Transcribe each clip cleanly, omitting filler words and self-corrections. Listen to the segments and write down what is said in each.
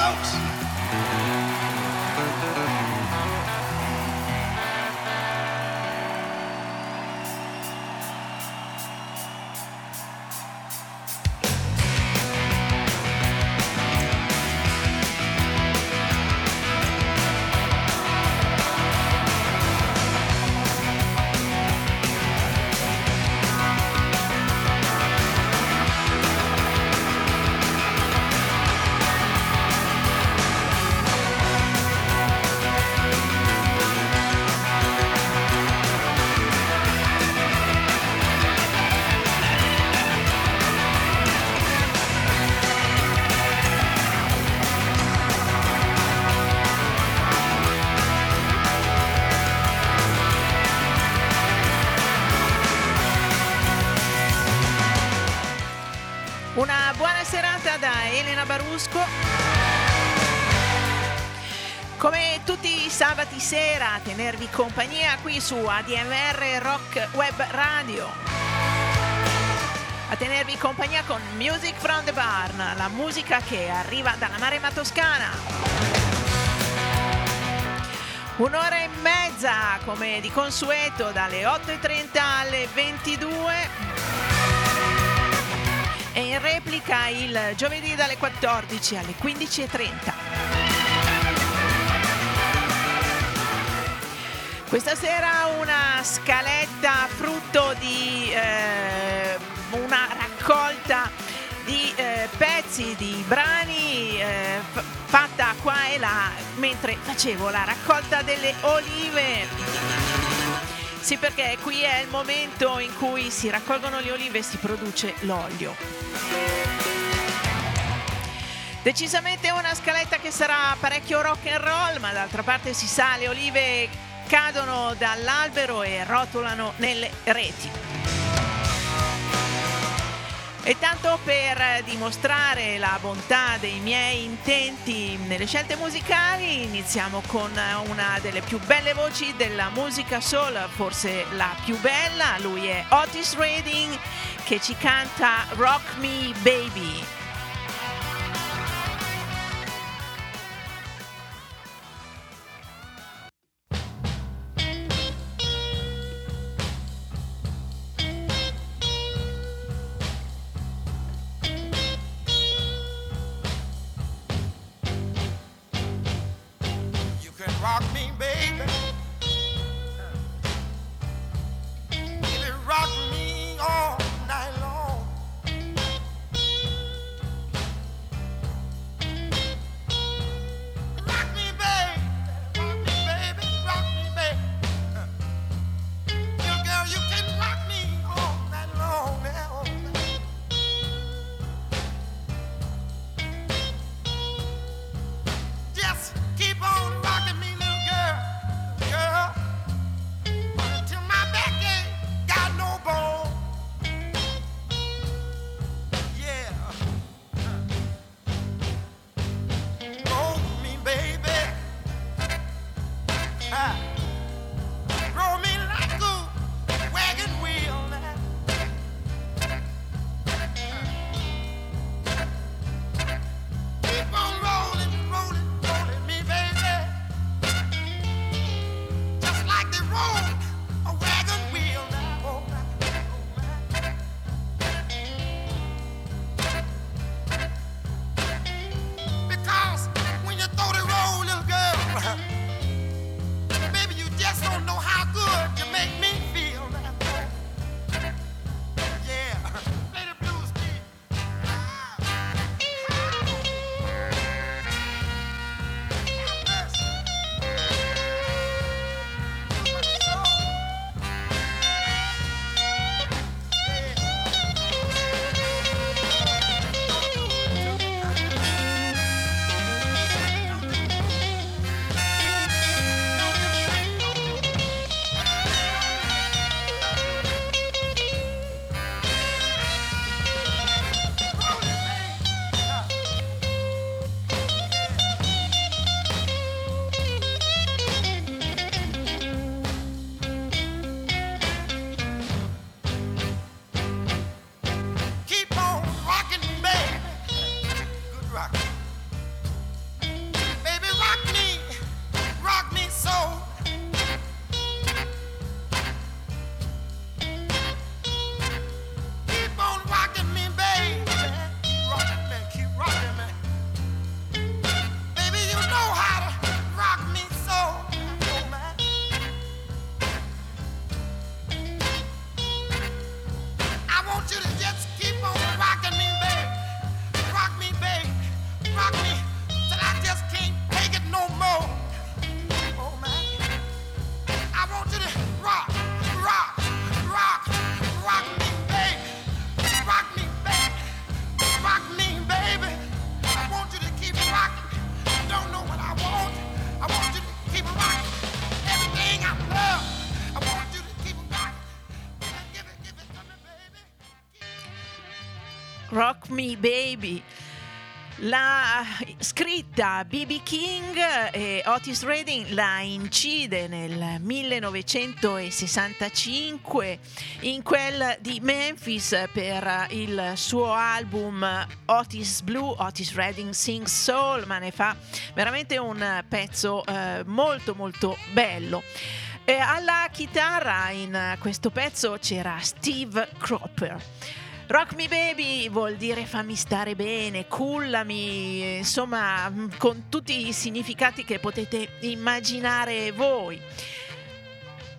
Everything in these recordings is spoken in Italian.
folks. Sabati sera a tenervi compagnia qui su ADMR Rock Web Radio, a tenervi compagnia con Music from the Barn, la musica che arriva dalla Maremma Toscana. Un'ora e mezza come di consueto, dalle 8:30 alle 22 e in replica il giovedì dalle 14 alle 15:30. Questa sera una scaletta frutto di una raccolta di pezzi, di brani fatta qua e là mentre facevo la raccolta delle olive. Sì, perché qui è il momento in cui si raccolgono le olive e si produce l'olio. Decisamente una scaletta che sarà parecchio rock and roll, ma d'altra parte si sa, le olive cadono dall'albero e rotolano nelle reti. E tanto per dimostrare la bontà dei miei intenti nelle scelte musicali, iniziamo con una delle più belle voci della musica soul, forse la più bella. Lui è Otis Redding che ci canta Rock Me Baby. Rock Me Baby. La scritta B.B. King e Otis Redding la incide nel 1965 in quel di Memphis per il suo album Otis Blue, Otis Redding Sings Soul, ma ne fa veramente un pezzo molto molto bello. E alla chitarra in questo pezzo c'era Steve Cropper. Rock Me Baby vuol dire fammi stare bene, cullami, insomma, con tutti i significati che potete immaginare voi.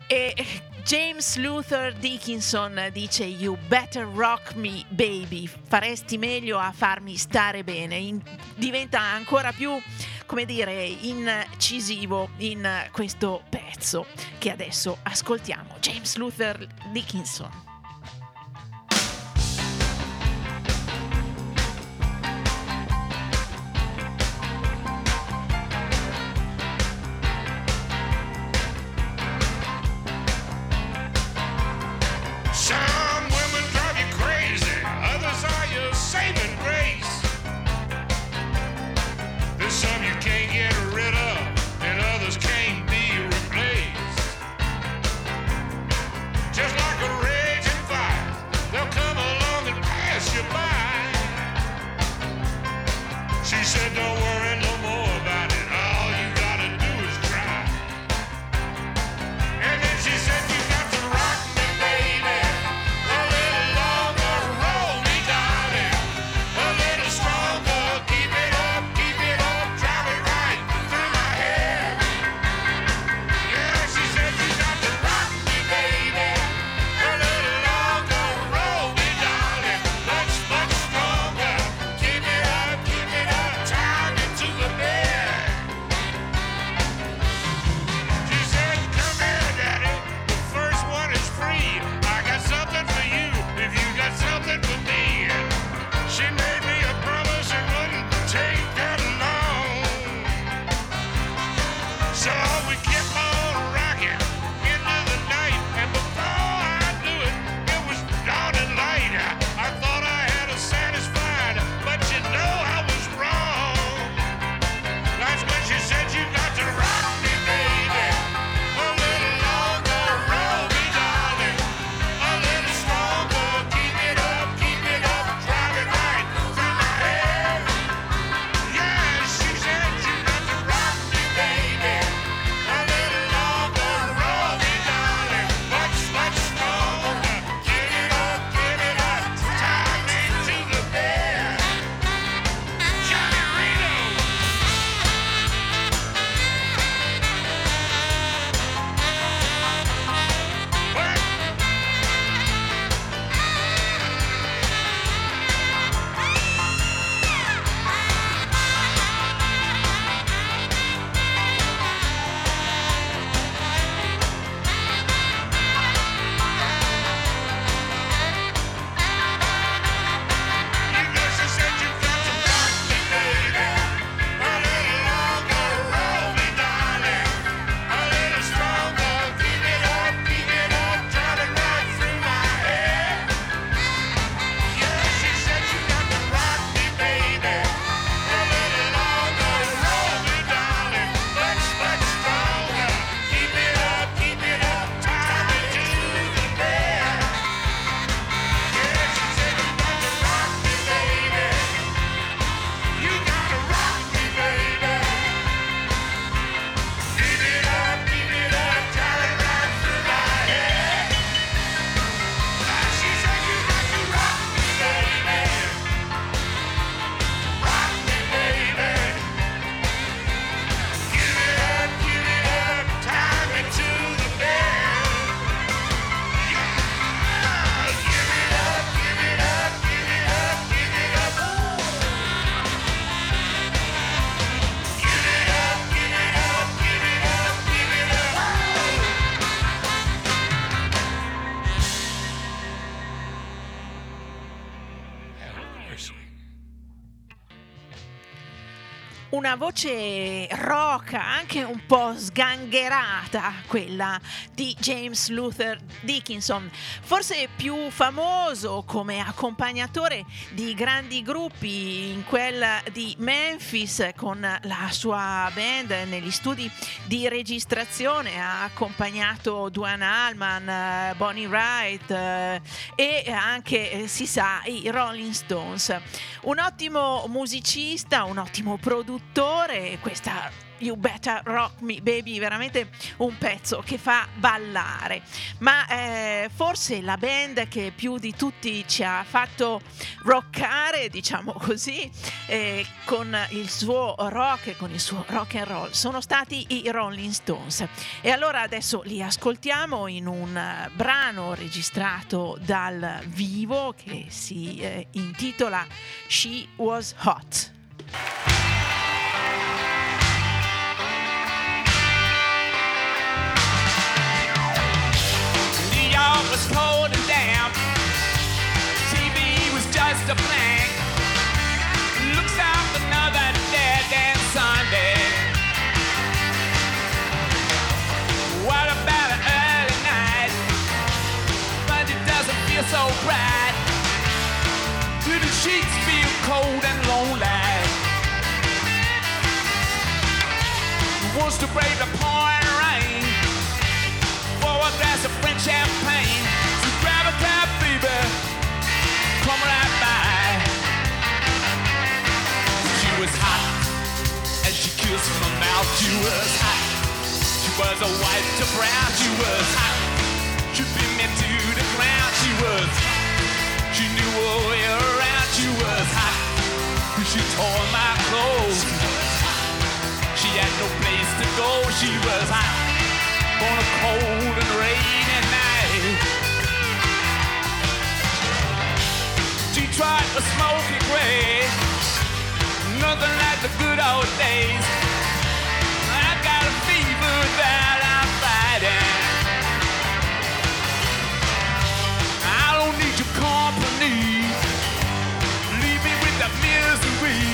E James Luther Dickinson dice You better rock me baby, faresti meglio a farmi stare bene. Diventa ancora più, come dire, incisivo in questo pezzo che adesso ascoltiamo. James Luther Dickinson. Just like a raging una voce roca, anche un po' sgangherata, quella di James Luther Dickinson, forse più famoso come accompagnatore di grandi gruppi in quella di Memphis con la sua band. Negli studi di registrazione ha accompagnato Duane Allman, Bonnie Raitt e anche, si sa, i Rolling Stones. Un ottimo musicista, un ottimo produttore, questa You Better Rock Me Baby, veramente un pezzo che fa ballare. Ma forse la band che più di tutti ci ha fatto rockare, diciamo così, con il suo rock e con il suo rock and roll, sono stati i Rolling Stones. E allora adesso li ascoltiamo in un brano registrato dal vivo che si intitola She Was Hot. Was holding down, TV was just a blank, looks out another dead and Sunday. What about an early night, but it doesn't feel so bright, do the sheets feel cold and lonely? Wants to break the pouring rain for a glass of French champagne. So grab a cab, baby, come right by. She was hot as she kissed my mouth. She was hot. She was a white to brown. She was hot. She beat me to the ground. She was hot. She knew all way around. She was hot. She tore my clothes. She was hot. She had no place to go. She was hot. On a cold and rainy night, she tried to smoke it gray, nothing like the good old days. I got a fever that I'm fighting. I don't need your company, leave me with the misery.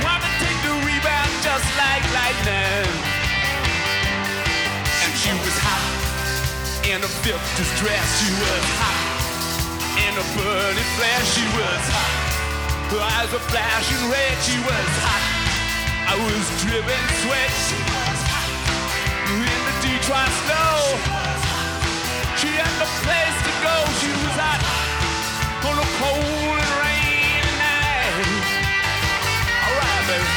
Wanna take the rebound just like lightning. She was hot in a filthy dress. She was hot in a burning flash. She was hot, her eyes were flashing red. She was hot, I was dripping sweat. She was hot in the Detroit snow. She was hot, she had no place to go. She was hot on a cold and rainy night. All right, baby.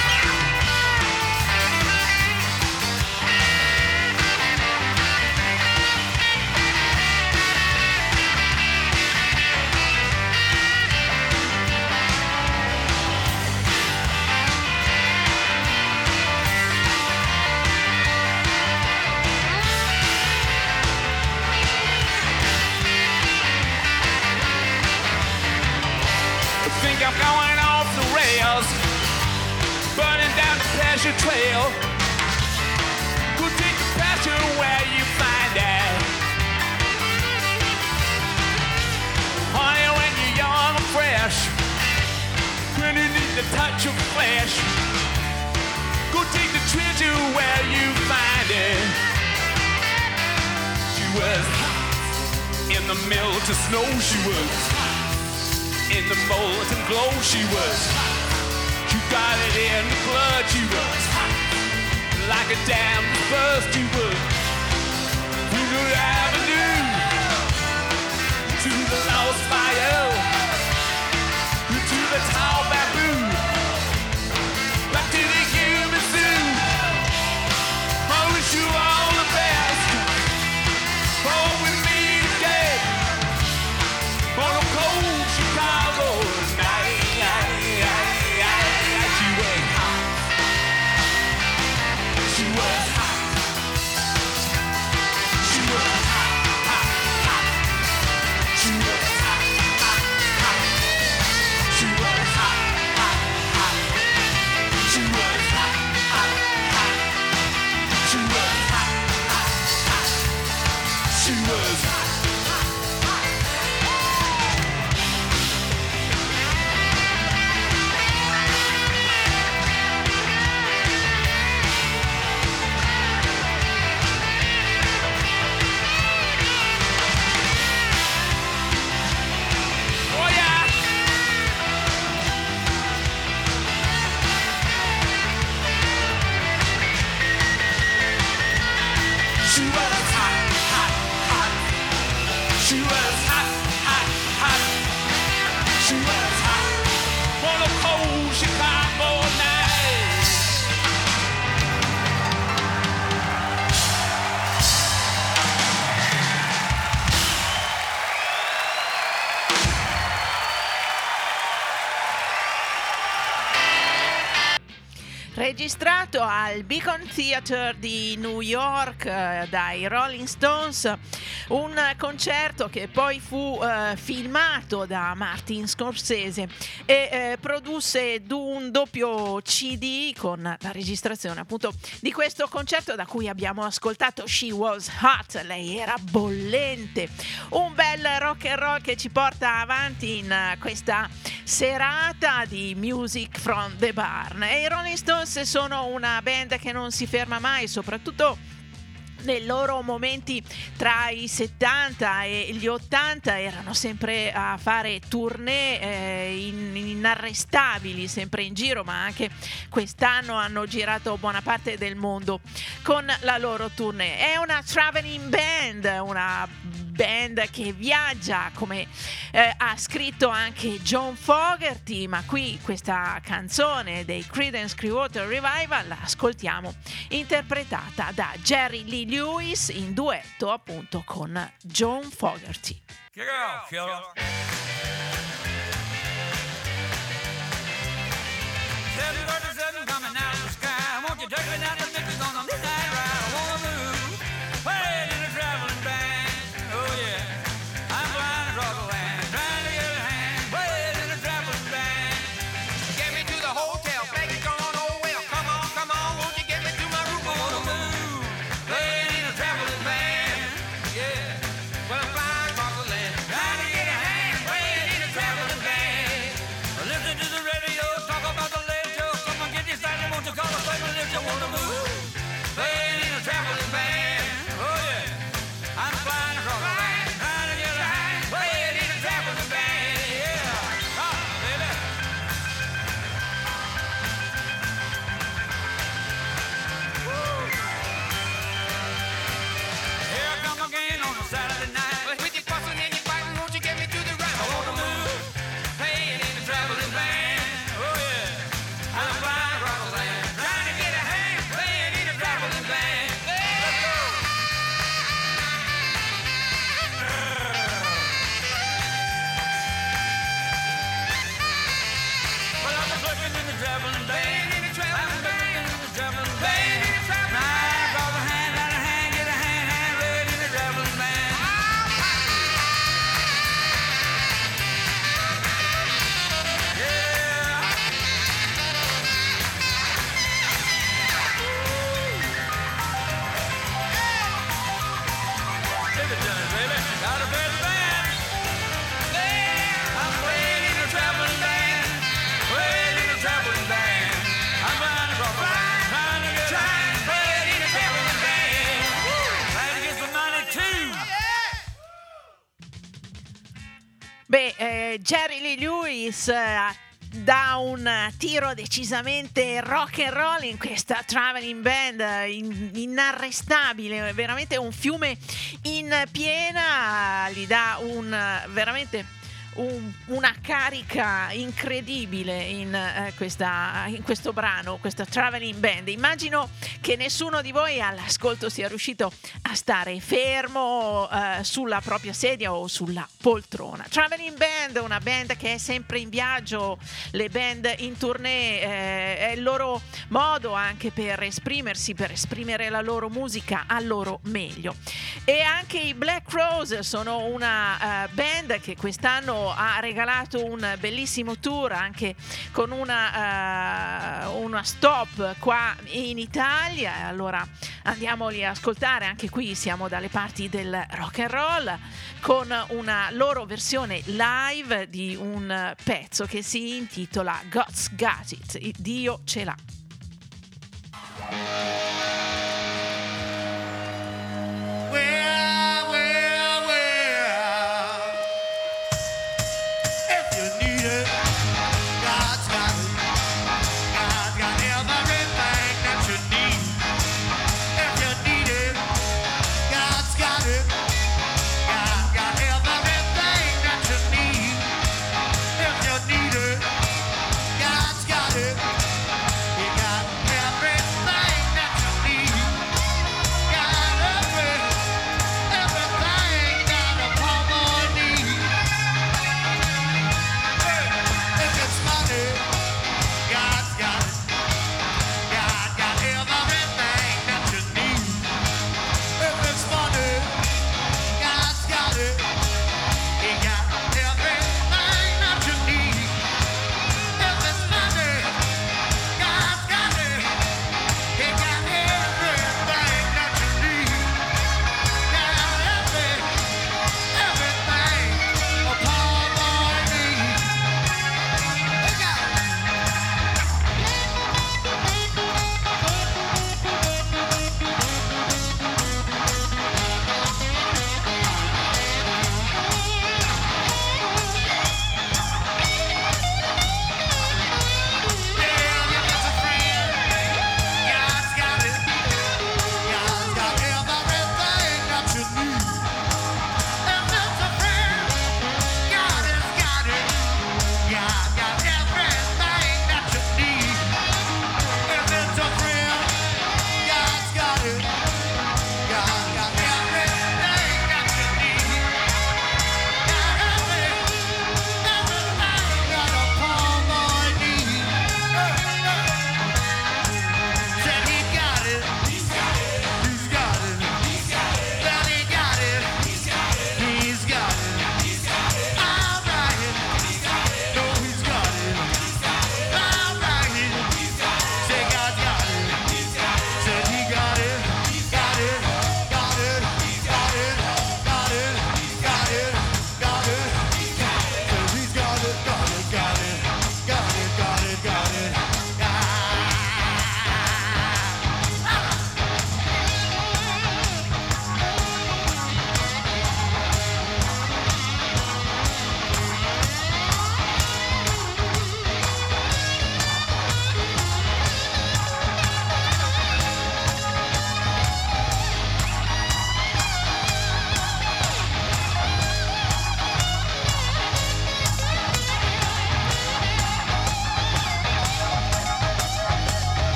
I'm going off the rails, burning down the pleasure trail. Go take the passion where you find it. Honey, when you're young and fresh, when you need the touch of flesh, go take the treasure where you find it. She was hot in the middle of snow. She was hot in the molten glow. She was hot. She got it in the blood. She was hot. Like a damn thirsty wood. Through the avenue to the lost fire, to the tall bamboo, back to the human zoo. I wish you all the best. Oh, with me today on a cold Chicago night, she was hot. She was hot. She was hot. Registrato al Beacon Theater di New York dai Rolling Stones, un concerto che poi fu filmato da Martin Scorsese e produsse un doppio CD con la registrazione appunto di questo concerto da cui abbiamo ascoltato She Was Hot, lei era bollente, un bel rock and roll che ci porta avanti in questa serata di Music from the Barn. E i Rolling Stones sono una band che non si ferma mai, soprattutto nei loro momenti tra i 70 e gli 80 erano sempre a fare tournée inarrestabili, sempre in giro, ma anche quest'anno hanno girato buona parte del mondo con la loro tournée. È una traveling band, una band che viaggia, come ha scritto anche John Fogerty, ma qui questa canzone dei Creedence Clearwater Revival la ascoltiamo interpretata da Jerry Lee Lewis in duetto appunto con John Fogerty. Jerry Lee Lewis dà un tiro decisamente rock and roll in questa traveling band inarrestabile, veramente un fiume in piena, gli dà una carica incredibile in questo brano, questa traveling band. Immagino che nessuno di voi all'ascolto sia riuscito a stare fermo sulla propria sedia o sulla poltrona. Traveling band, una band che è sempre in viaggio, le band in tournée è il loro modo anche per esprimersi, per esprimere la loro musica al loro meglio. E anche i Black Crowes sono una band che quest'anno ha regalato un bellissimo tour anche con una stop qua in Italia. Allora andiamoli ad ascoltare, anche qui siamo dalle parti del rock and roll con una loro versione live di un pezzo che si intitola God's Got It, Dio ce l'ha.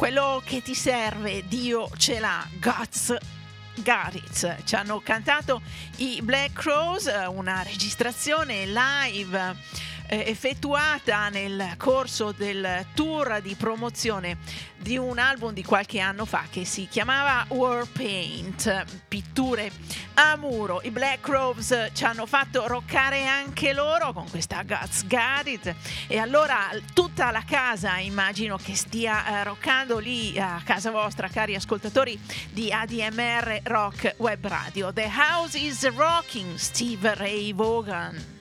Quello che ti serve, Dio ce l'ha, God's got it. Ci hanno cantato i Black Crowes, una registrazione live effettuata nel corso del tour di promozione di un album di qualche anno fa che si chiamava War Paint, pitture a muro. I Black Crowes ci hanno fatto roccare anche loro con questa God's Got It, e allora tutta la casa immagino che stia roccando lì a casa vostra, cari ascoltatori di ADMR Rock Web Radio. The House is Rocking, Steve Ray Vaughan.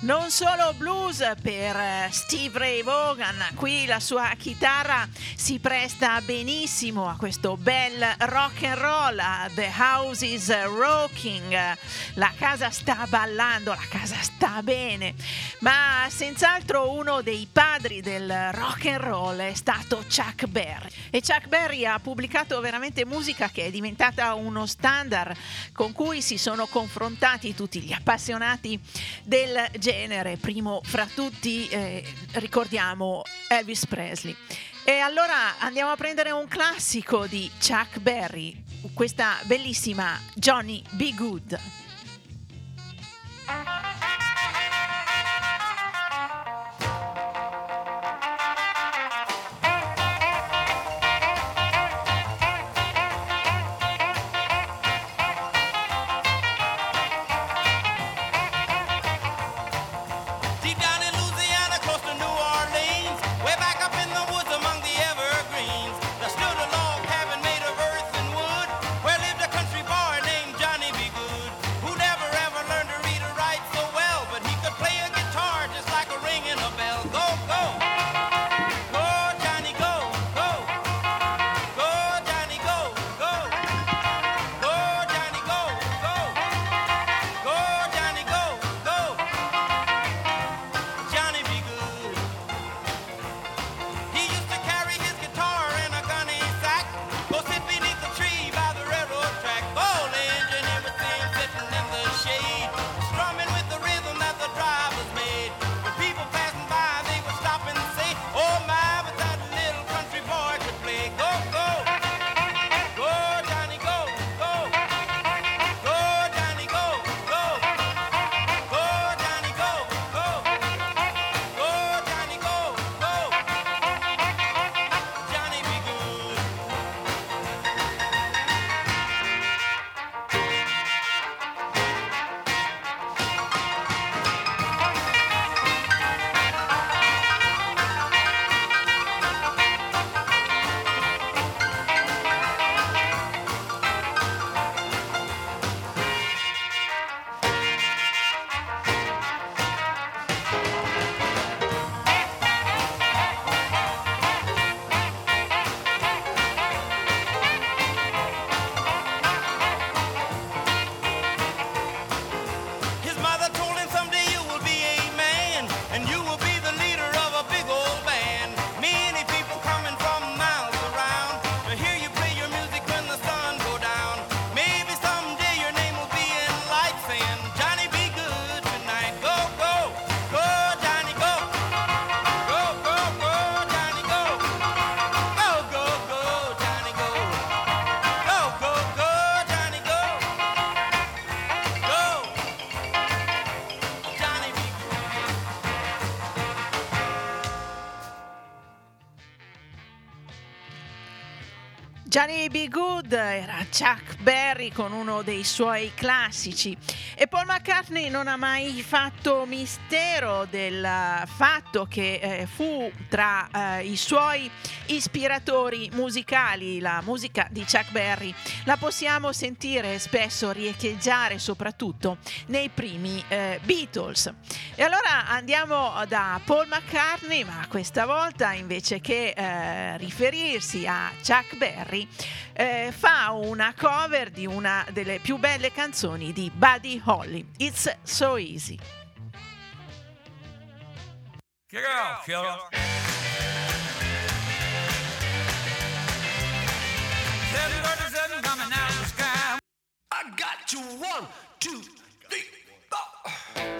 Non solo blues per Steve Ray Vaughan, qui la sua chitarra si presta benissimo a questo bel rock and roll. The house is rocking, la casa sta ballando, la casa sta bene. Ma senz'altro uno dei padri del rock and roll è stato Chuck Berry, e Chuck Berry ha pubblicato veramente musica che è diventata uno standard con cui si sono confrontati tutti gli appassionati del genere. Primo fra tutti ricordiamo Elvis Presley. E allora andiamo a prendere un classico di Chuck Berry, questa bellissima Johnny B. Good. Johnny B. Good, who never ever learned to read or write, so Johnny B. Good era Chuck Berry con uno dei suoi classici, e Paul McCartney non ha mai fatto mistero del fatto che fu tra i suoi ispiratori musicali. La musica di Chuck Berry la possiamo sentire spesso riecheggiare soprattutto nei primi Beatles. E allora andiamo da Paul McCartney, ma questa volta invece che riferirsi a Chuck Berry fa una cover di una delle più belle canzoni di Buddy Holly, It's So Easy. Get out, killer. Seven coming out of the sky. I got you 1, 2, 3, 4.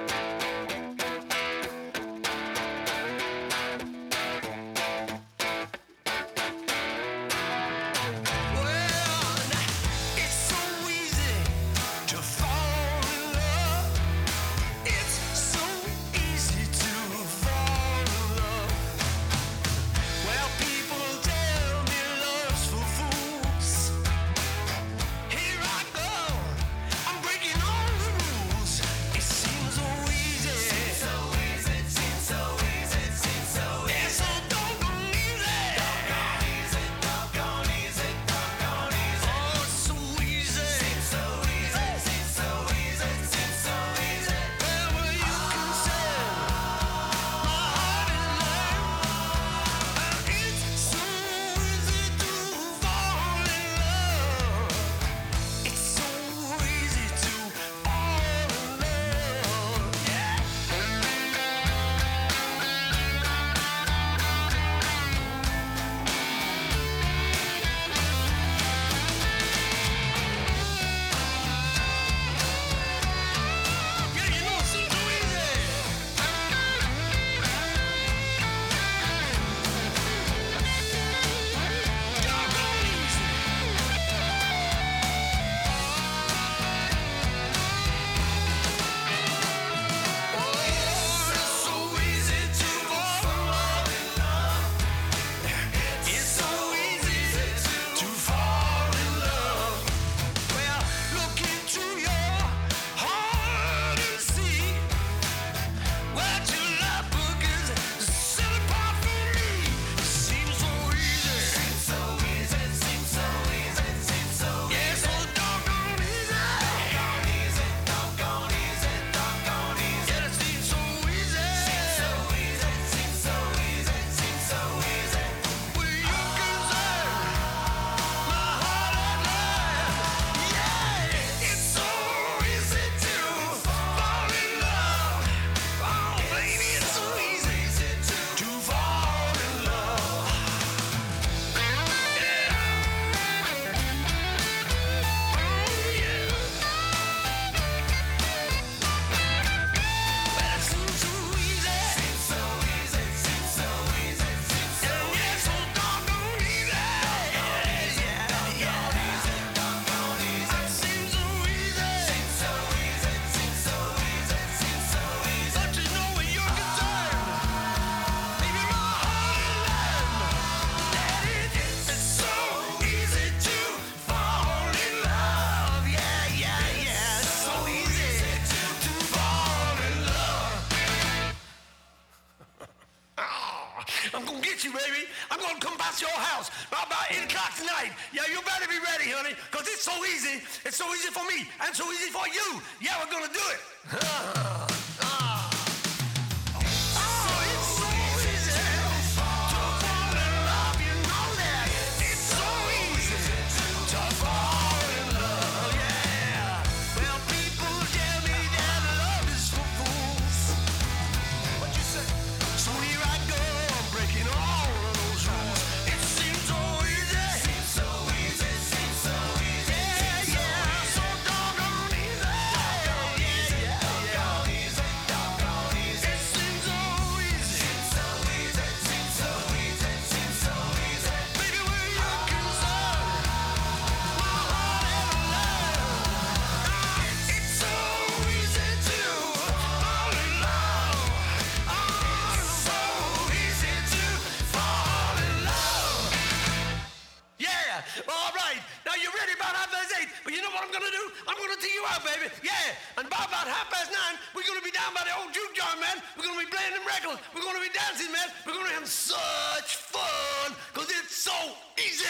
We're going to be playing them records. We're going to be dancing, man. We're going to have such fun because it's so easy.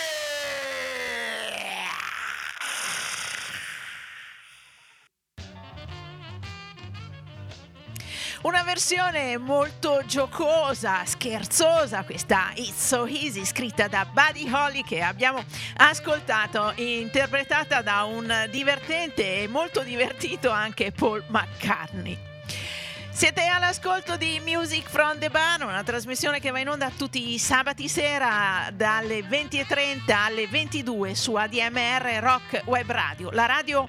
Una versione molto giocosa, scherzosa, questa It's So Easy, scritta da Buddy Holly, che abbiamo ascoltato, interpretata da un divertente e molto divertito anche Paul McCartney. Siete all'ascolto di Music from the Barn, una trasmissione che va in onda tutti i sabati sera dalle 20:30 alle 22 su ADMR Rock Web Radio, la radio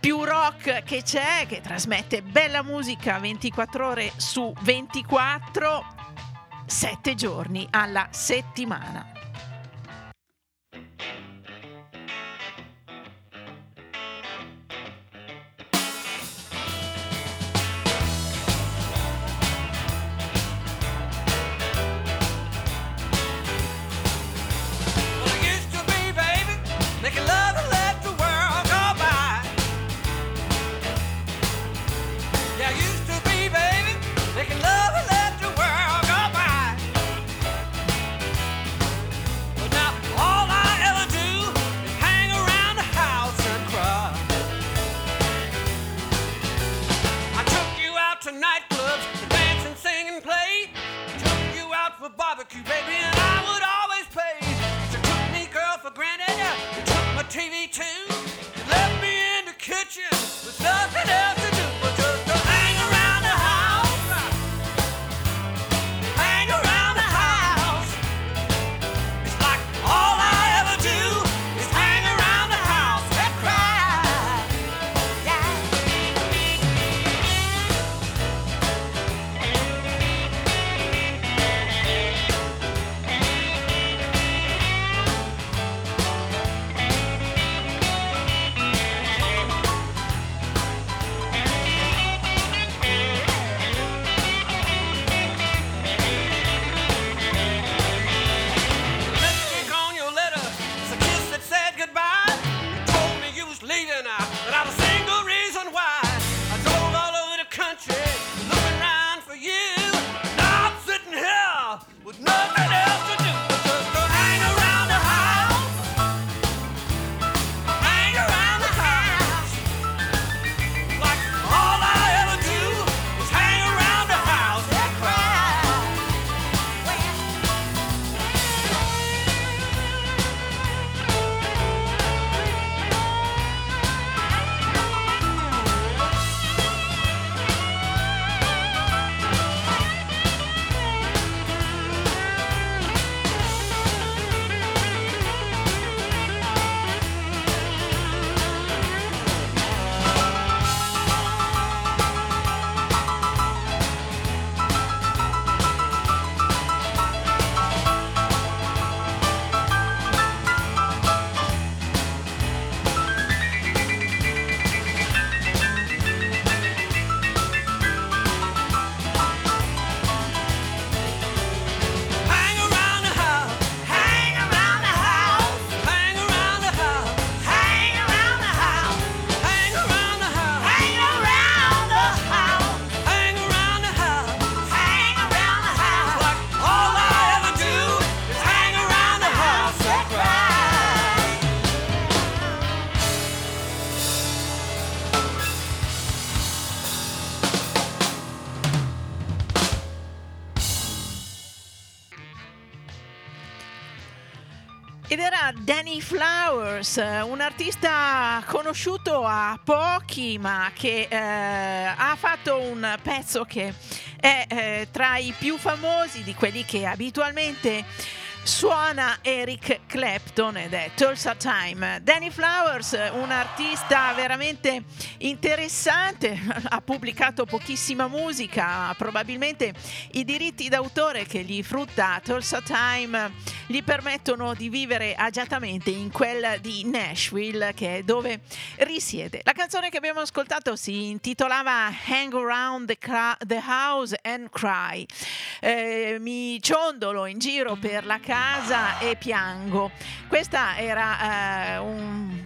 più rock che c'è, che trasmette bella musica 24 ore su 24, 7 giorni alla settimana. Flowers, un artista conosciuto a pochi, ma che ha fatto un pezzo che è tra i più famosi di quelli che abitualmente suona Eric Clapton, ed è Tulsa Time. Danny Flowers, un artista veramente interessante, ha pubblicato pochissima musica, probabilmente i diritti d'autore che gli frutta Tulsa Time gli permettono di vivere agiatamente in quel di Nashville, che è dove risiede. La canzone che abbiamo ascoltato si intitolava Hang Around the House and Cry, mi ciondolo in giro per la casa e piango. Questa era un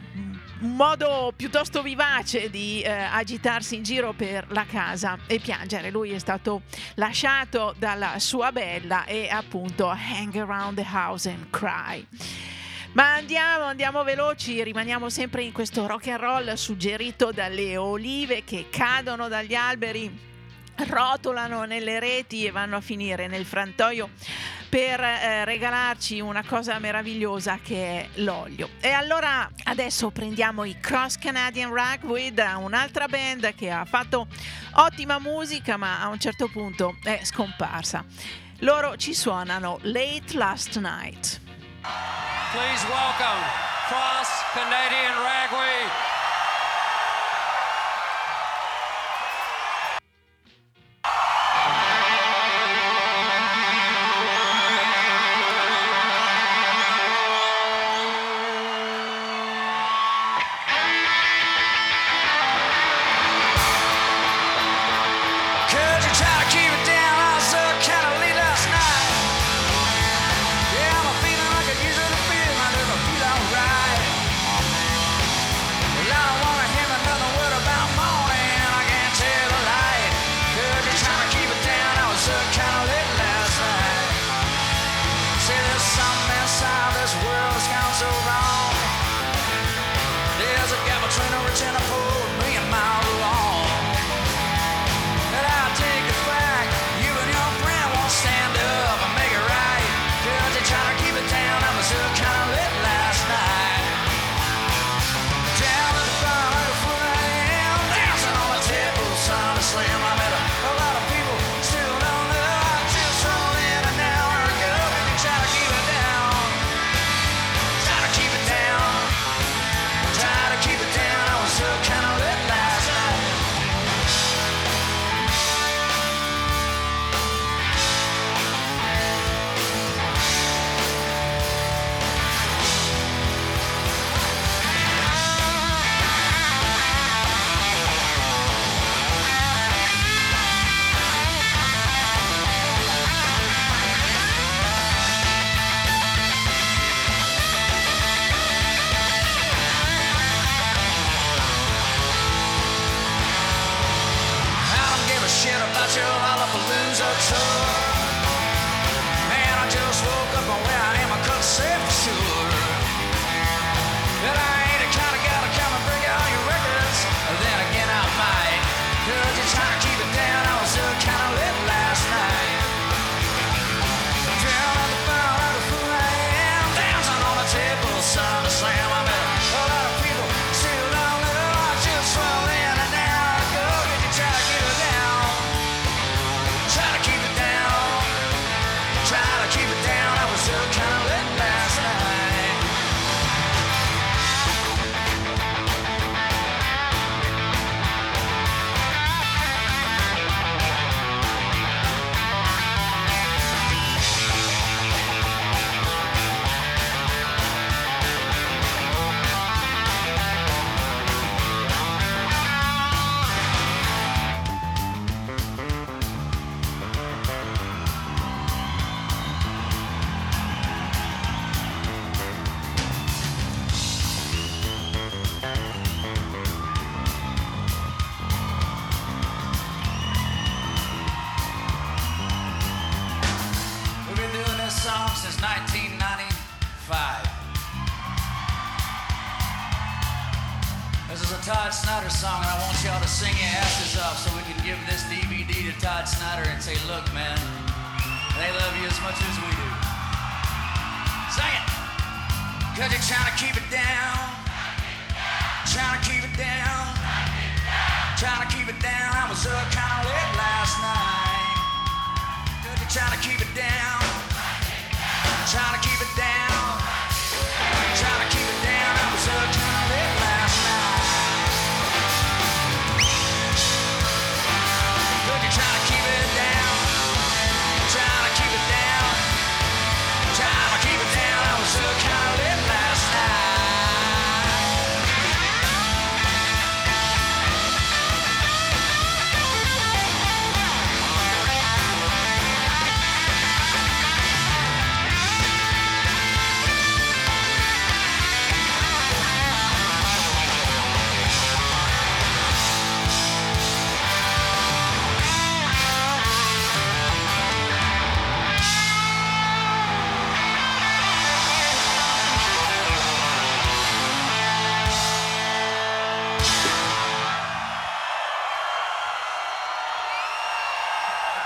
modo piuttosto vivace di agitarsi in giro per la casa e piangere. Lui è stato lasciato dalla sua bella e appunto hang around the house and cry. Ma andiamo veloci, rimaniamo sempre in questo rock and roll suggerito dalle olive che cadono dagli alberi, rotolano nelle reti e vanno a finire nel frantoio per regalarci una cosa meravigliosa che è l'olio. E allora adesso prendiamo i Cross Canadian Ragweed, un'altra band che ha fatto ottima musica ma a un certo punto è scomparsa. Loro ci suonano Late Last Night. Please welcome Cross Canadian Ragweed.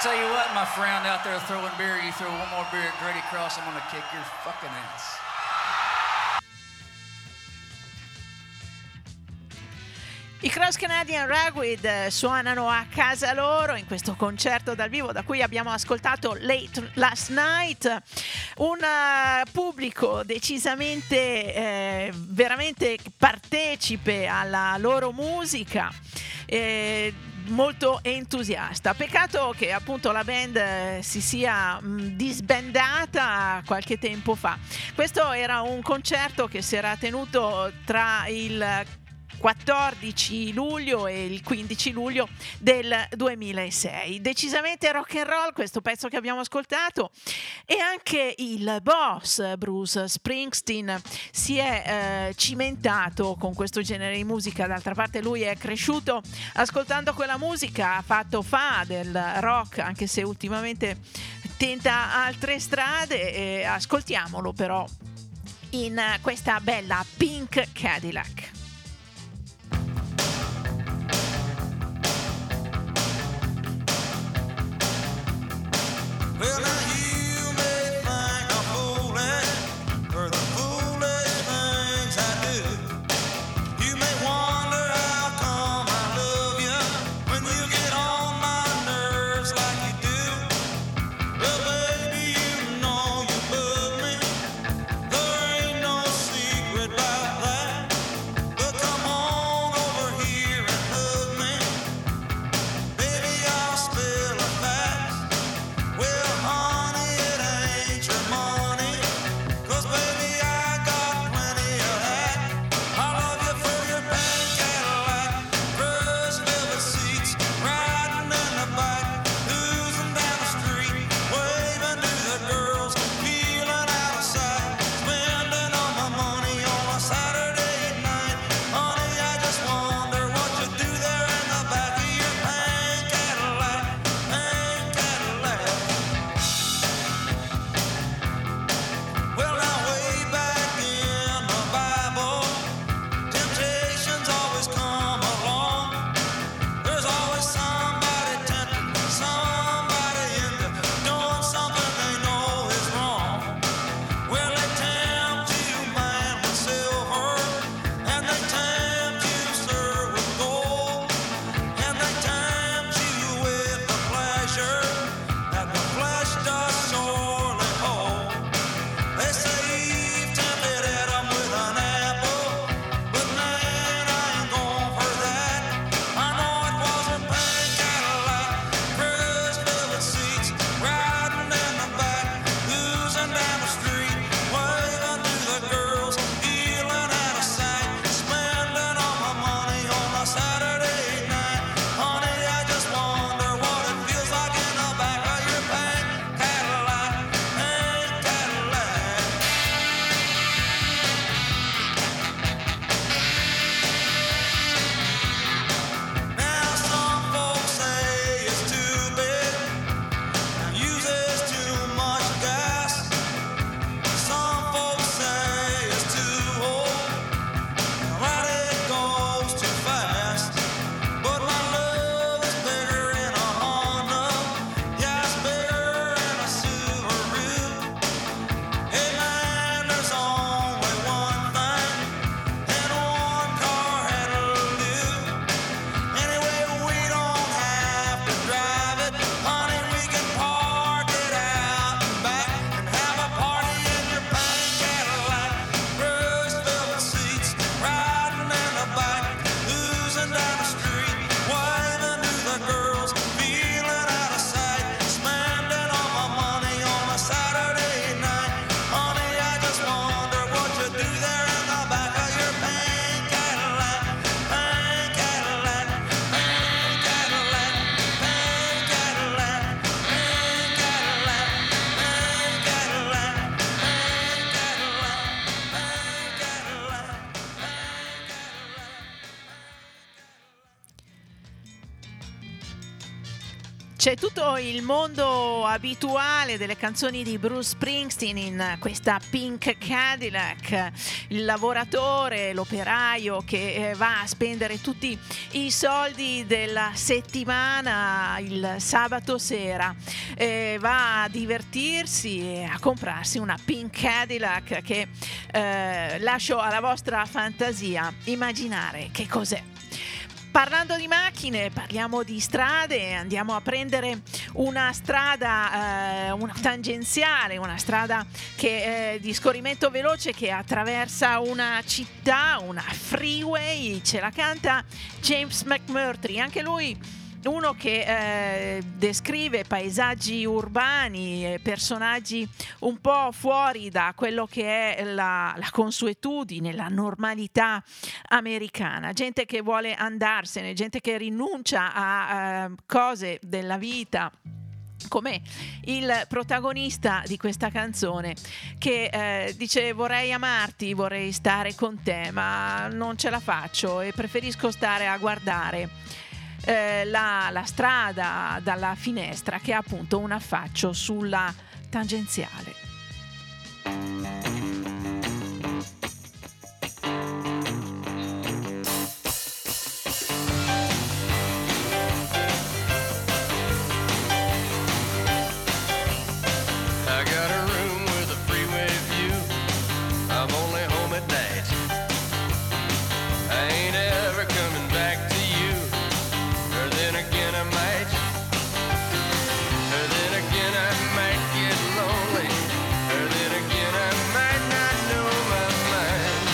tell you what, my friend out there throwing beer, you throw one more beer at Grady Cross, I'm gonna kick your fucking ass. I Cross Canadian Ragweed suonano a casa loro in questo concerto dal vivo da cui abbiamo ascoltato Late Last Night, un pubblico decisamente veramente partecipe alla loro musica, molto entusiasta. Peccato che appunto la band si sia disbandata qualche tempo fa. Questo era un concerto che si era tenuto tra il 14 luglio e il 15 luglio del 2006. Decisamente rock and roll questo pezzo che abbiamo ascoltato, e anche il boss Bruce Springsteen si è cimentato con questo genere di musica. D'altra parte lui è cresciuto ascoltando quella musica, fa del rock, anche se ultimamente tenta altre strade, e ascoltiamolo però in questa bella Pink Cadillac. Well, now you may think I'm fooling for the foolish things I do. You may wonder how come I love you when you get on my nerves like you do. Well, baby, you know you love me. There ain't no secret about that. C'è tutto il mondo abituale delle canzoni di Bruce Springsteen in questa Pink Cadillac, il lavoratore, l'operaio che va a spendere tutti i soldi della settimana il sabato sera, va a divertirsi e a comprarsi una Pink Cadillac che lascio alla vostra fantasia immaginare che cos'è. Parlando di macchine, parliamo di strade, andiamo a prendere una strada, una tangenziale, una strada che di scorrimento veloce che attraversa una città, una freeway, ce la canta James McMurtry, anche lui uno che descrive paesaggi urbani, personaggi un po' fuori da quello che è la consuetudine, la normalità americana, gente che vuole andarsene, gente che rinuncia a cose della vita, come il protagonista di questa canzone che dice: vorrei amarti, vorrei stare con te, ma non ce la faccio e preferisco stare a guardare la strada dalla finestra che ha appunto un affaccio sulla tangenziale. I got a room with a freeway view. I'm only home at night. I ain't ever coming back to again I might, or then again I might get lonely, or then again I might not know my mind.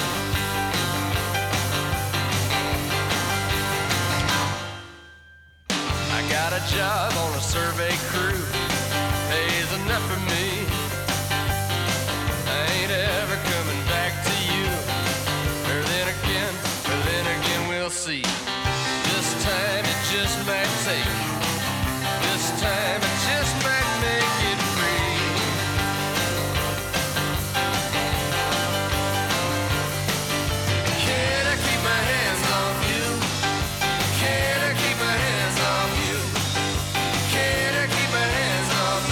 I got a job on a survey crew, pays enough for me. I ain't ever coming back to you, or then again we'll see. This time it just might take, this time it just might make it free. Can I keep my hands off you? Can I keep my hands off you? Can I keep my hands off you?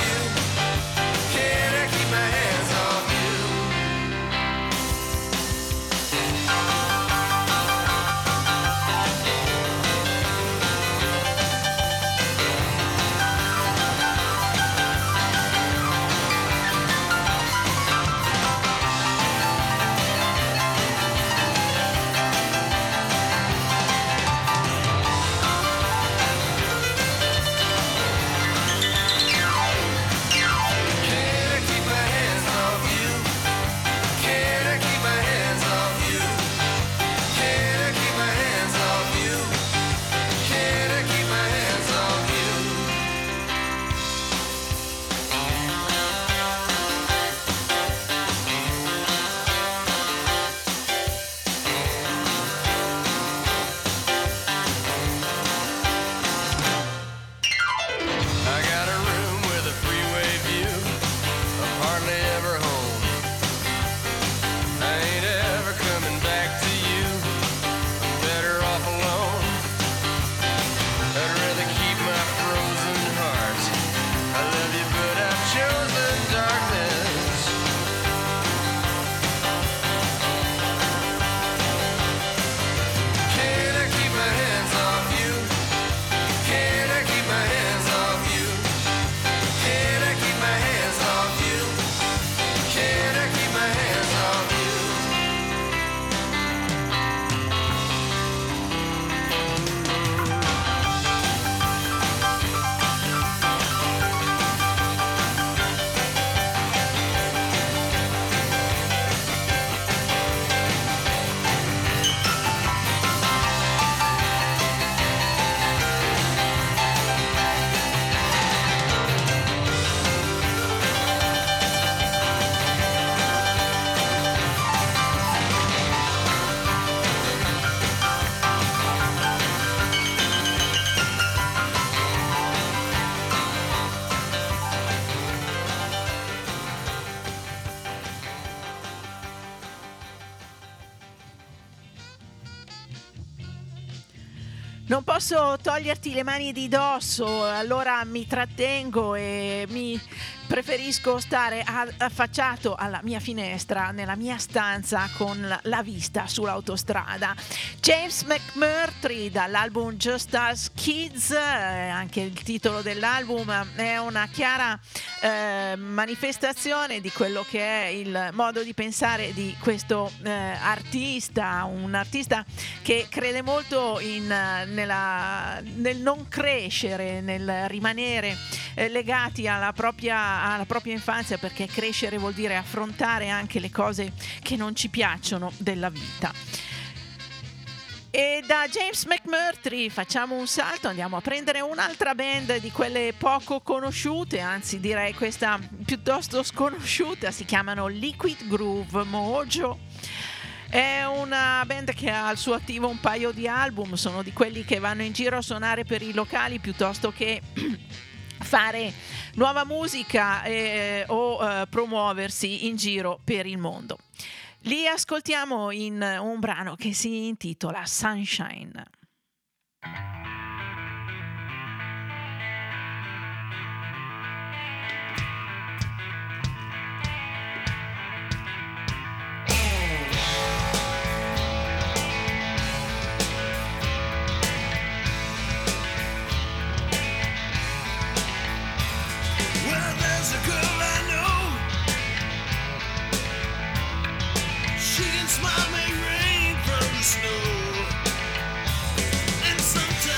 Non posso toglierti le mani di dosso, allora mi trattengo e mi preferisco stare affacciato alla mia finestra, nella mia stanza con la vista sull'autostrada. James McMurtry dall'album Just Us Kids, anche il titolo dell'album è una chiara manifestazione di quello che è il modo di pensare di questo artista, un artista che crede molto nel non crescere, nel rimanere legati alla propria infanzia, perché crescere vuol dire affrontare anche le cose che non ci piacciono della vita. E da James McMurtry facciamo un salto, andiamo a prendere un'altra band di quelle poco conosciute, anzi direi questa piuttosto sconosciuta, si chiamano Liquid Groove Mojo. È una band che ha al suo attivo un paio di album, sono di quelli che vanno in giro a suonare per i locali piuttosto che fare nuova musica o promuoversi in giro per il mondo. Li ascoltiamo in un brano che si intitola Sunshine. She can smile and rain from the snow, and sometimes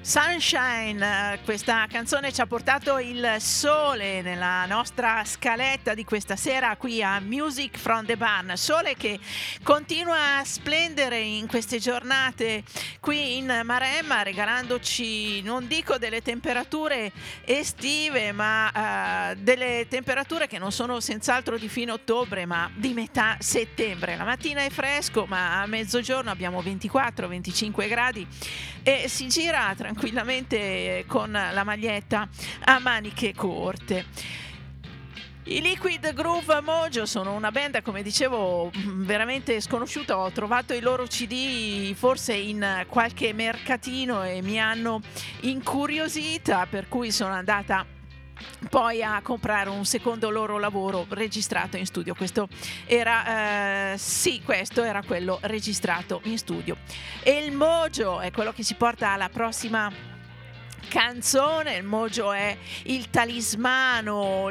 Sunshine, questa canzone ci ha portato il sole nella nostra scaletta di questa sera qui a Music from the Barn, sole che continua a splendere in queste giornate qui in Maremma, regalandoci non dico delle temperature estive, ma delle temperature che non sono senz'altro di fine ottobre, ma di metà settembre. La mattina è fresco, ma a mezzogiorno abbiamo 24-25 gradi e si gira tranquillamente con la maglietta a maniche corte. I Liquid Groove Mojo sono una band, come dicevo, veramente sconosciuta. Ho trovato i loro CD forse in qualche mercatino e mi hanno incuriosita, per cui sono andata poi a comprare un secondo loro lavoro registrato in studio. Questo era quello registrato in studio, e il mojo è quello che ci porta alla prossima canzone. Il mojo è il talismano,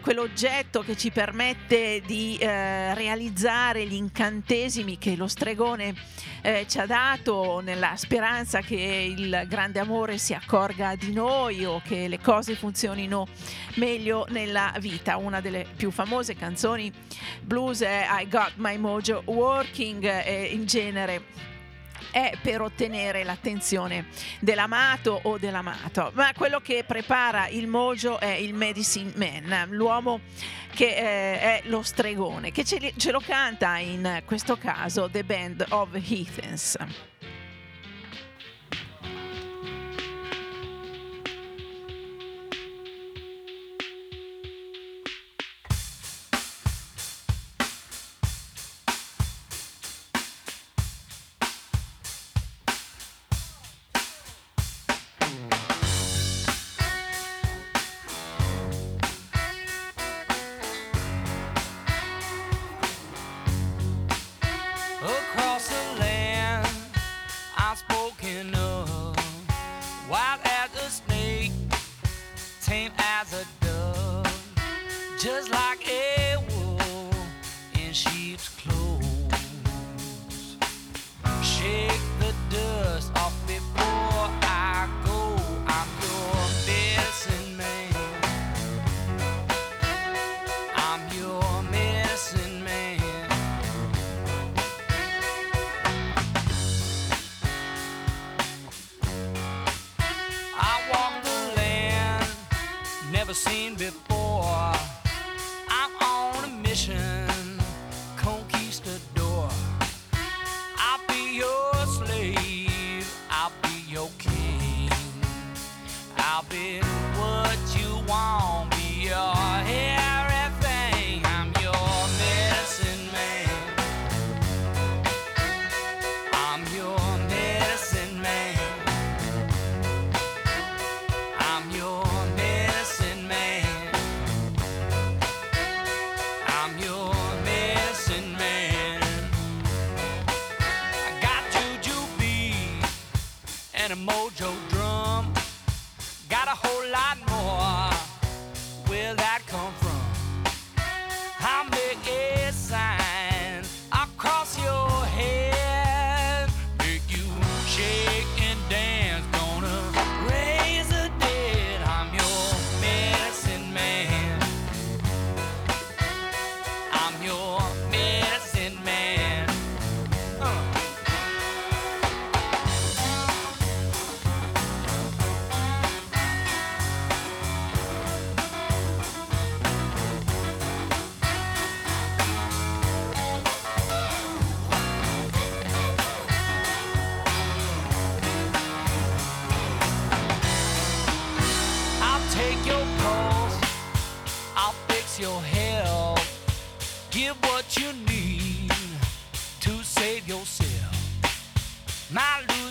quell'oggetto che ci permette di realizzare gli incantesimi che lo stregone ci ha dato, nella speranza che il grande amore si accorga di noi o che le cose funzionino meglio nella vita. Una delle più famose canzoni blues è I Got My Mojo Working, in genere è per ottenere l'attenzione dell'amato o dell'amato. Ma quello che prepara il mojo è il Medicine Man, l'uomo che è lo stregone, che ce lo canta in questo caso The Band of Heathens.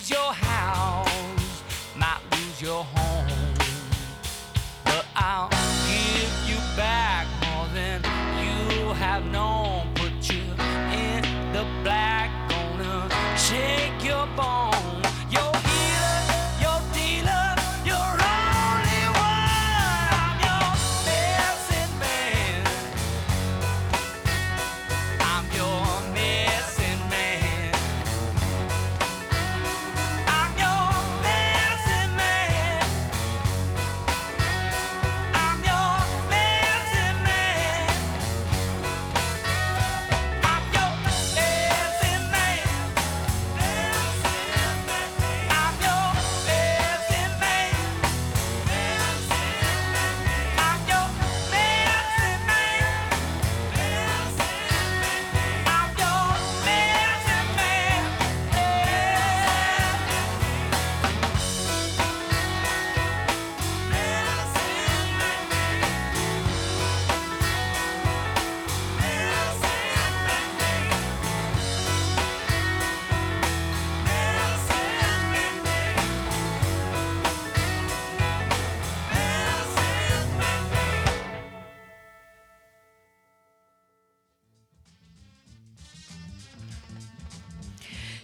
Your house, might lose your home, but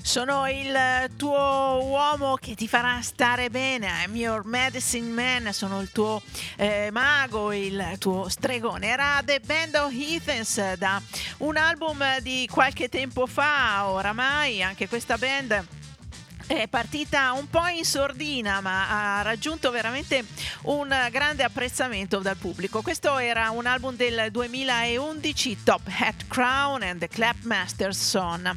Sono il tuo uomo che ti farà stare bene, I'm your medicine man, sono il tuo mago, il tuo stregone. Era The Band of Heathens, da un album di qualche tempo fa oramai. Anche questa band è partita un po' in sordina, ma ha raggiunto veramente un grande apprezzamento dal pubblico. Questo era un album del 2011, Top Hat Crown and the Clapmaster's Son,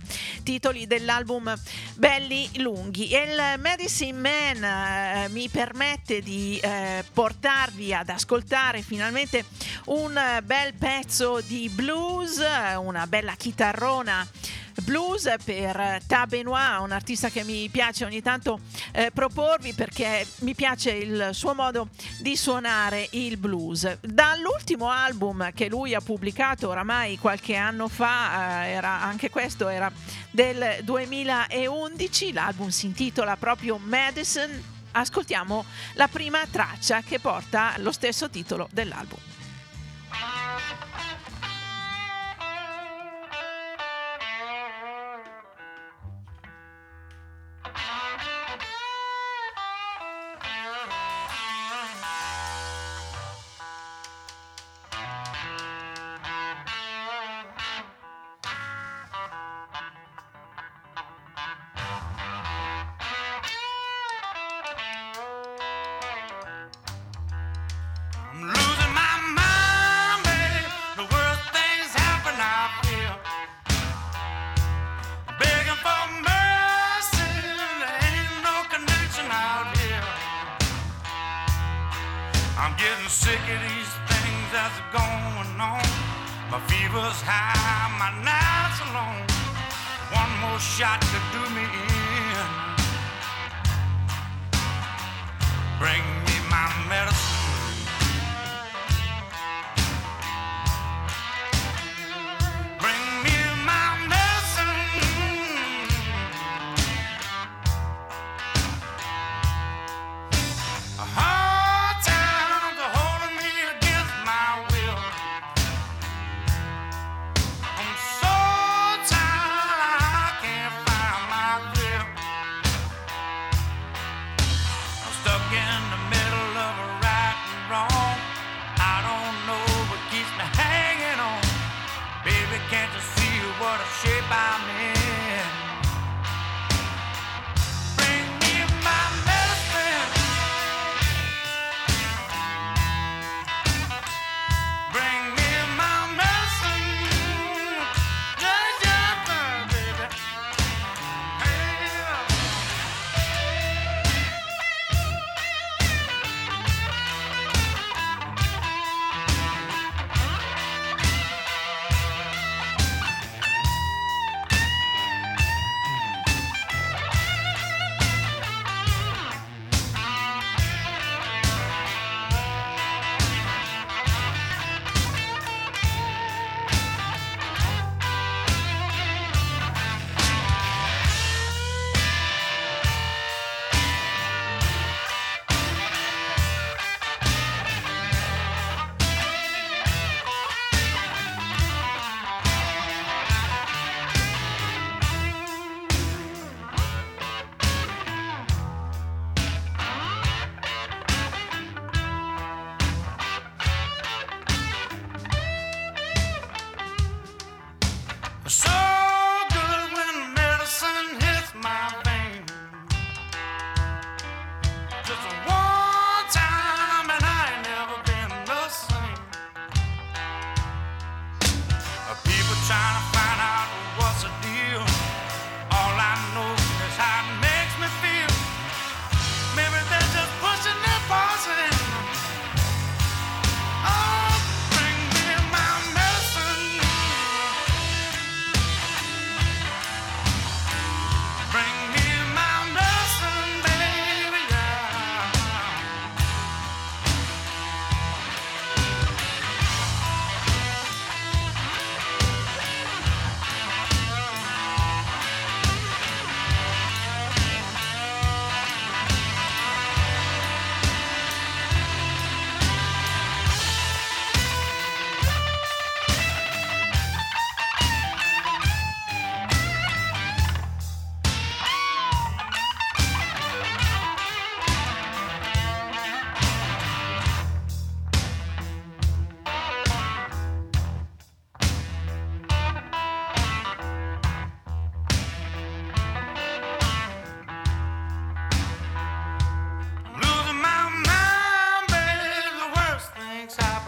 titoli dell'album belli lunghi. E il Medicine Man mi permette di portarvi ad ascoltare finalmente un bel pezzo di blues, una bella chitarrona blues per Tab Benoit, un artista che mi piace ogni tanto proporvi perché mi piace il suo modo di suonare il blues. Dall'ultimo album che lui ha pubblicato oramai qualche anno fa, era del 2011, l'album si intitola proprio Medicine. Ascoltiamo la prima traccia che porta lo stesso titolo dell'album. Stuck in the middle of a ride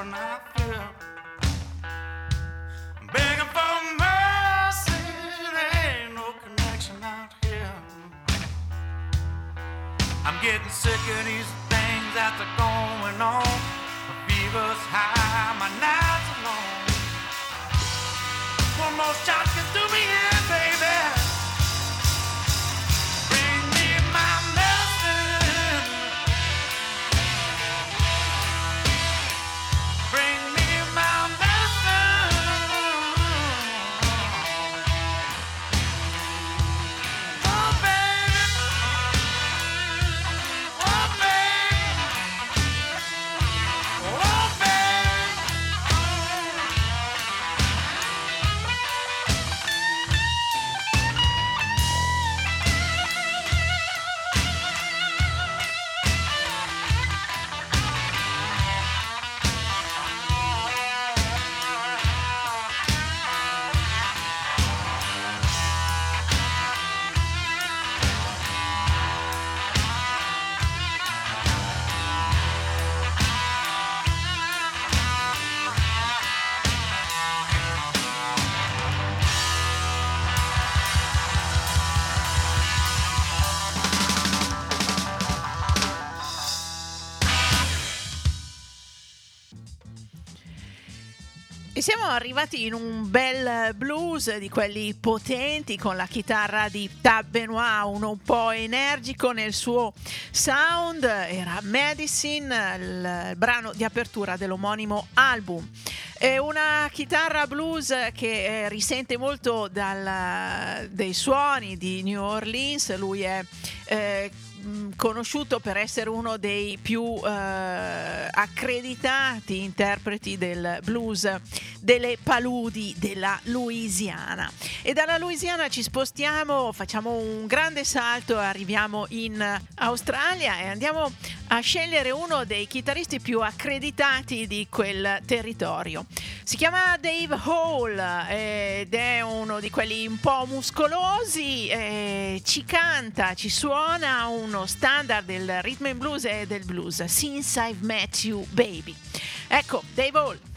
when I fell, begging for mercy. There ain't no connection out here. I'm getting sick of these things that's going on. The fever's high, my nights are long. One more shot can do me in, baby. Siamo arrivati in un bel blues di quelli potenti con la chitarra di Tab Benoit, uno un po' energico nel suo sound. Era Medicine, il brano di apertura dell'omonimo album. È una chitarra blues che risente molto dei suoni di New Orleans. Lui è conosciuto per essere uno dei più accreditati interpreti del blues delle paludi della Louisiana. E dalla Louisiana ci spostiamo, facciamo un grande salto, arriviamo in Australia e andiamo a scegliere uno dei chitarristi più accreditati di quel territorio. Si chiama Dave Hole ed è uno di quelli un po' muscolosi, ci canta, ci suona uno standard del rhythm and blues e del blues, Since I've Met You Baby. Ecco, Dave Hole.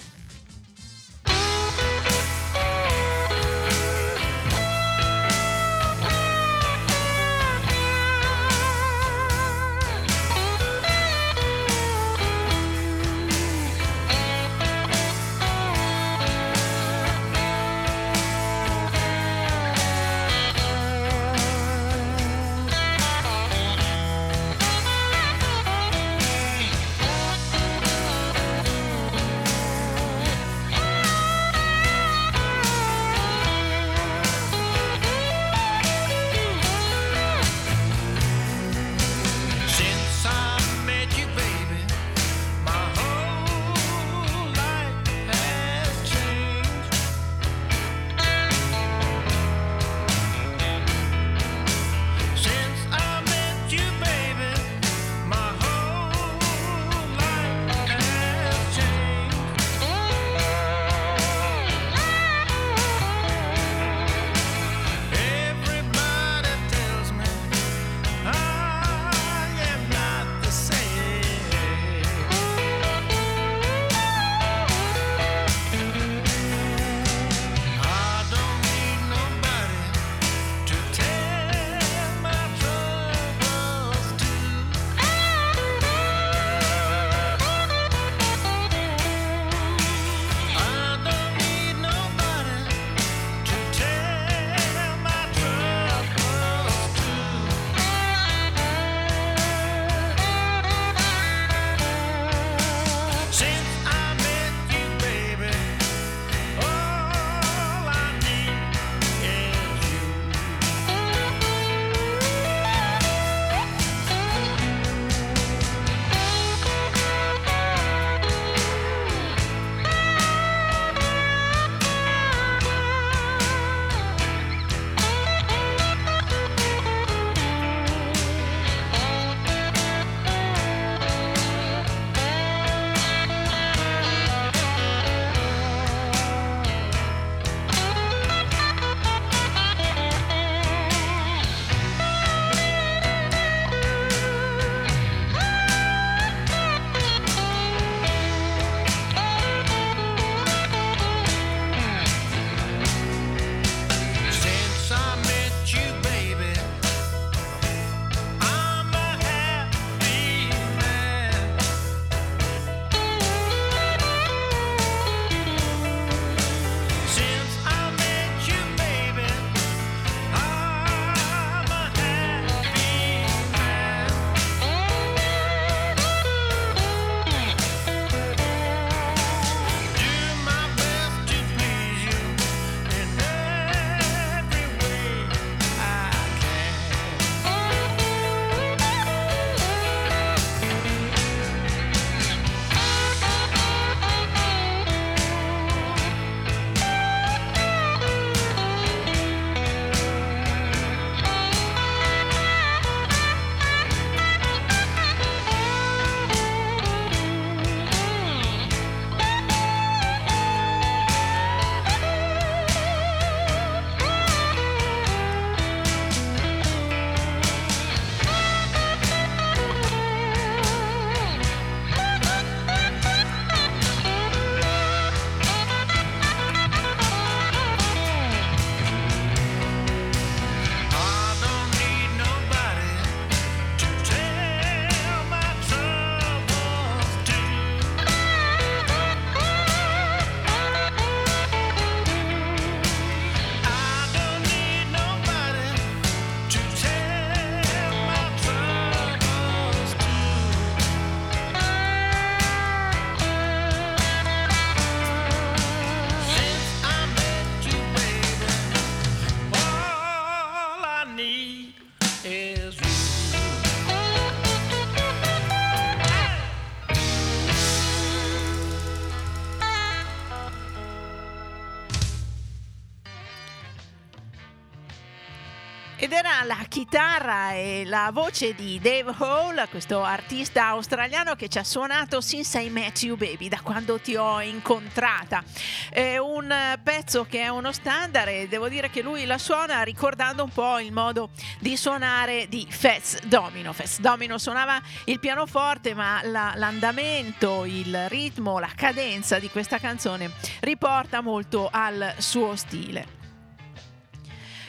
ed era la chitarra e la voce di Dave Hole, questo artista australiano che ci ha suonato Since I Met You Baby, da quando ti ho incontrata. È un pezzo che è uno standard e devo dire che lui la suona ricordando un po' il modo di suonare di Fats Domino. Fats Domino suonava il pianoforte, ma l'andamento, il ritmo, la cadenza di questa canzone riporta molto al suo stile.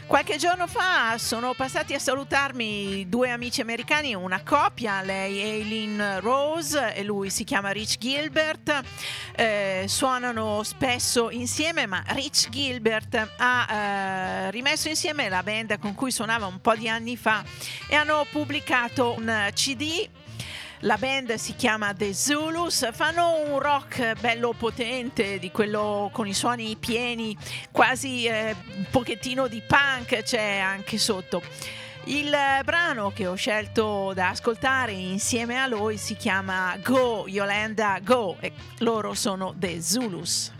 Qualche giorno fa sono passati a salutarmi due amici americani, una coppia, lei è Eileen Rose e lui si chiama Rich Gilbert, suonano spesso insieme, ma Rich Gilbert ha rimesso insieme la band con cui suonava un po' di anni fa e hanno pubblicato un CD. La band si chiama The Zulus, fanno un rock bello potente, di quello con i suoni pieni, quasi un pochettino di punk c'è anche sotto. Il brano che ho scelto da ascoltare insieme a lui si chiama Go Yolanda Go e loro sono The Zulus.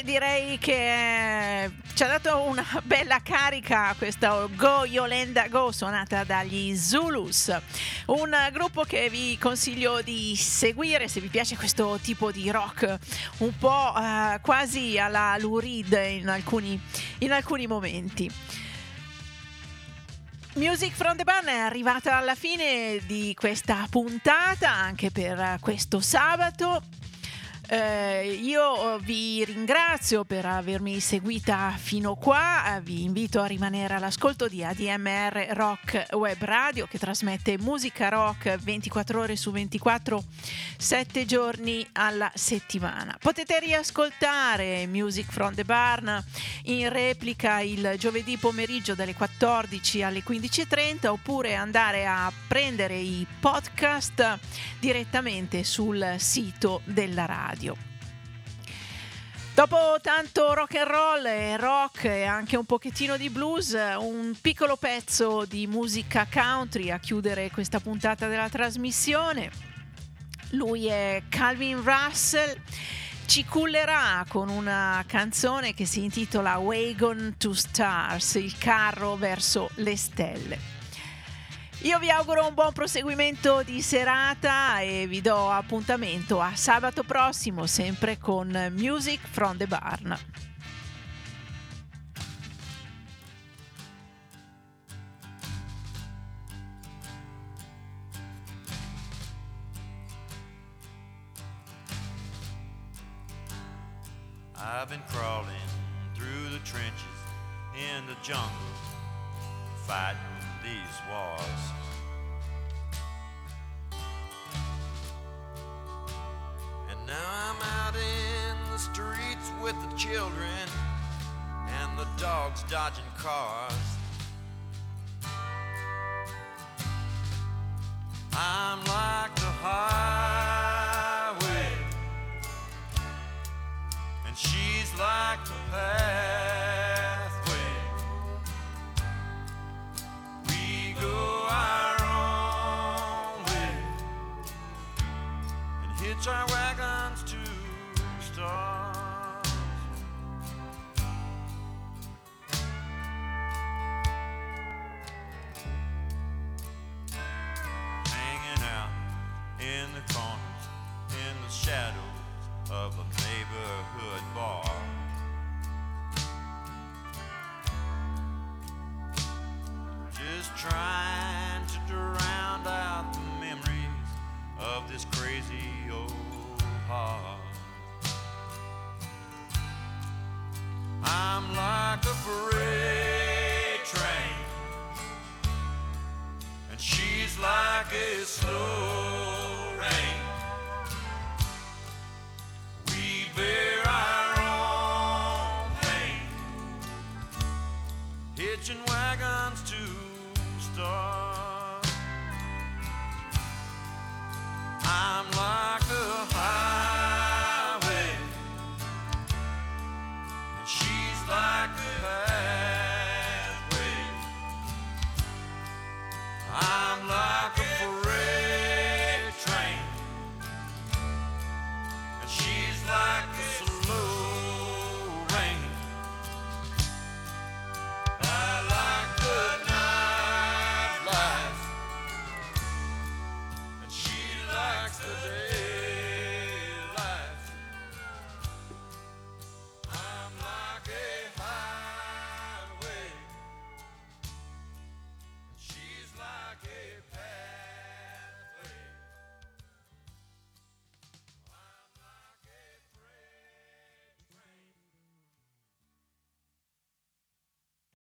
Direi che ci ha dato una bella carica questa Go Yolanda Go suonata dagli Zulus, un gruppo che vi consiglio di seguire se vi piace questo tipo di rock un po' quasi alla Lou Reed in alcuni momenti. Music from the Barn è arrivata alla fine di questa puntata anche per questo sabato. Io vi ringrazio per avermi seguita fino qua, vi invito a rimanere all'ascolto di ADMR Rock Web Radio, che trasmette musica rock 24 ore su 24, 7 giorni alla settimana. Potete riascoltare Music from the Barn in replica il giovedì pomeriggio dalle 14 alle 15.30 oppure andare a prendere i podcast direttamente sul sito della radio. Dopo tanto rock and roll e rock e anche un pochettino di blues, un piccolo pezzo di musica country a chiudere questa puntata della trasmissione. Lui è Calvin Russell, ci cullerà con una canzone che si intitola Wagon to Stars, il carro verso le stelle. Io vi auguro un buon proseguimento di serata e vi do appuntamento a sabato prossimo, sempre con Music from the Barn. I've been crawling through the trenches in the jungle, fighting these wars. And now I'm out in the streets with the children and the dogs dodging cars. I'm like the highway and she's like the path. Go our own way and hitch our wagons to stars. Hanging out in the corners, in the shadows of a neighborhood bar. Just trying to drown out the memories of this crazy old heart. I'm like a freight train and she's like a slow rain. We bear our own pain, hitching wagons to stars.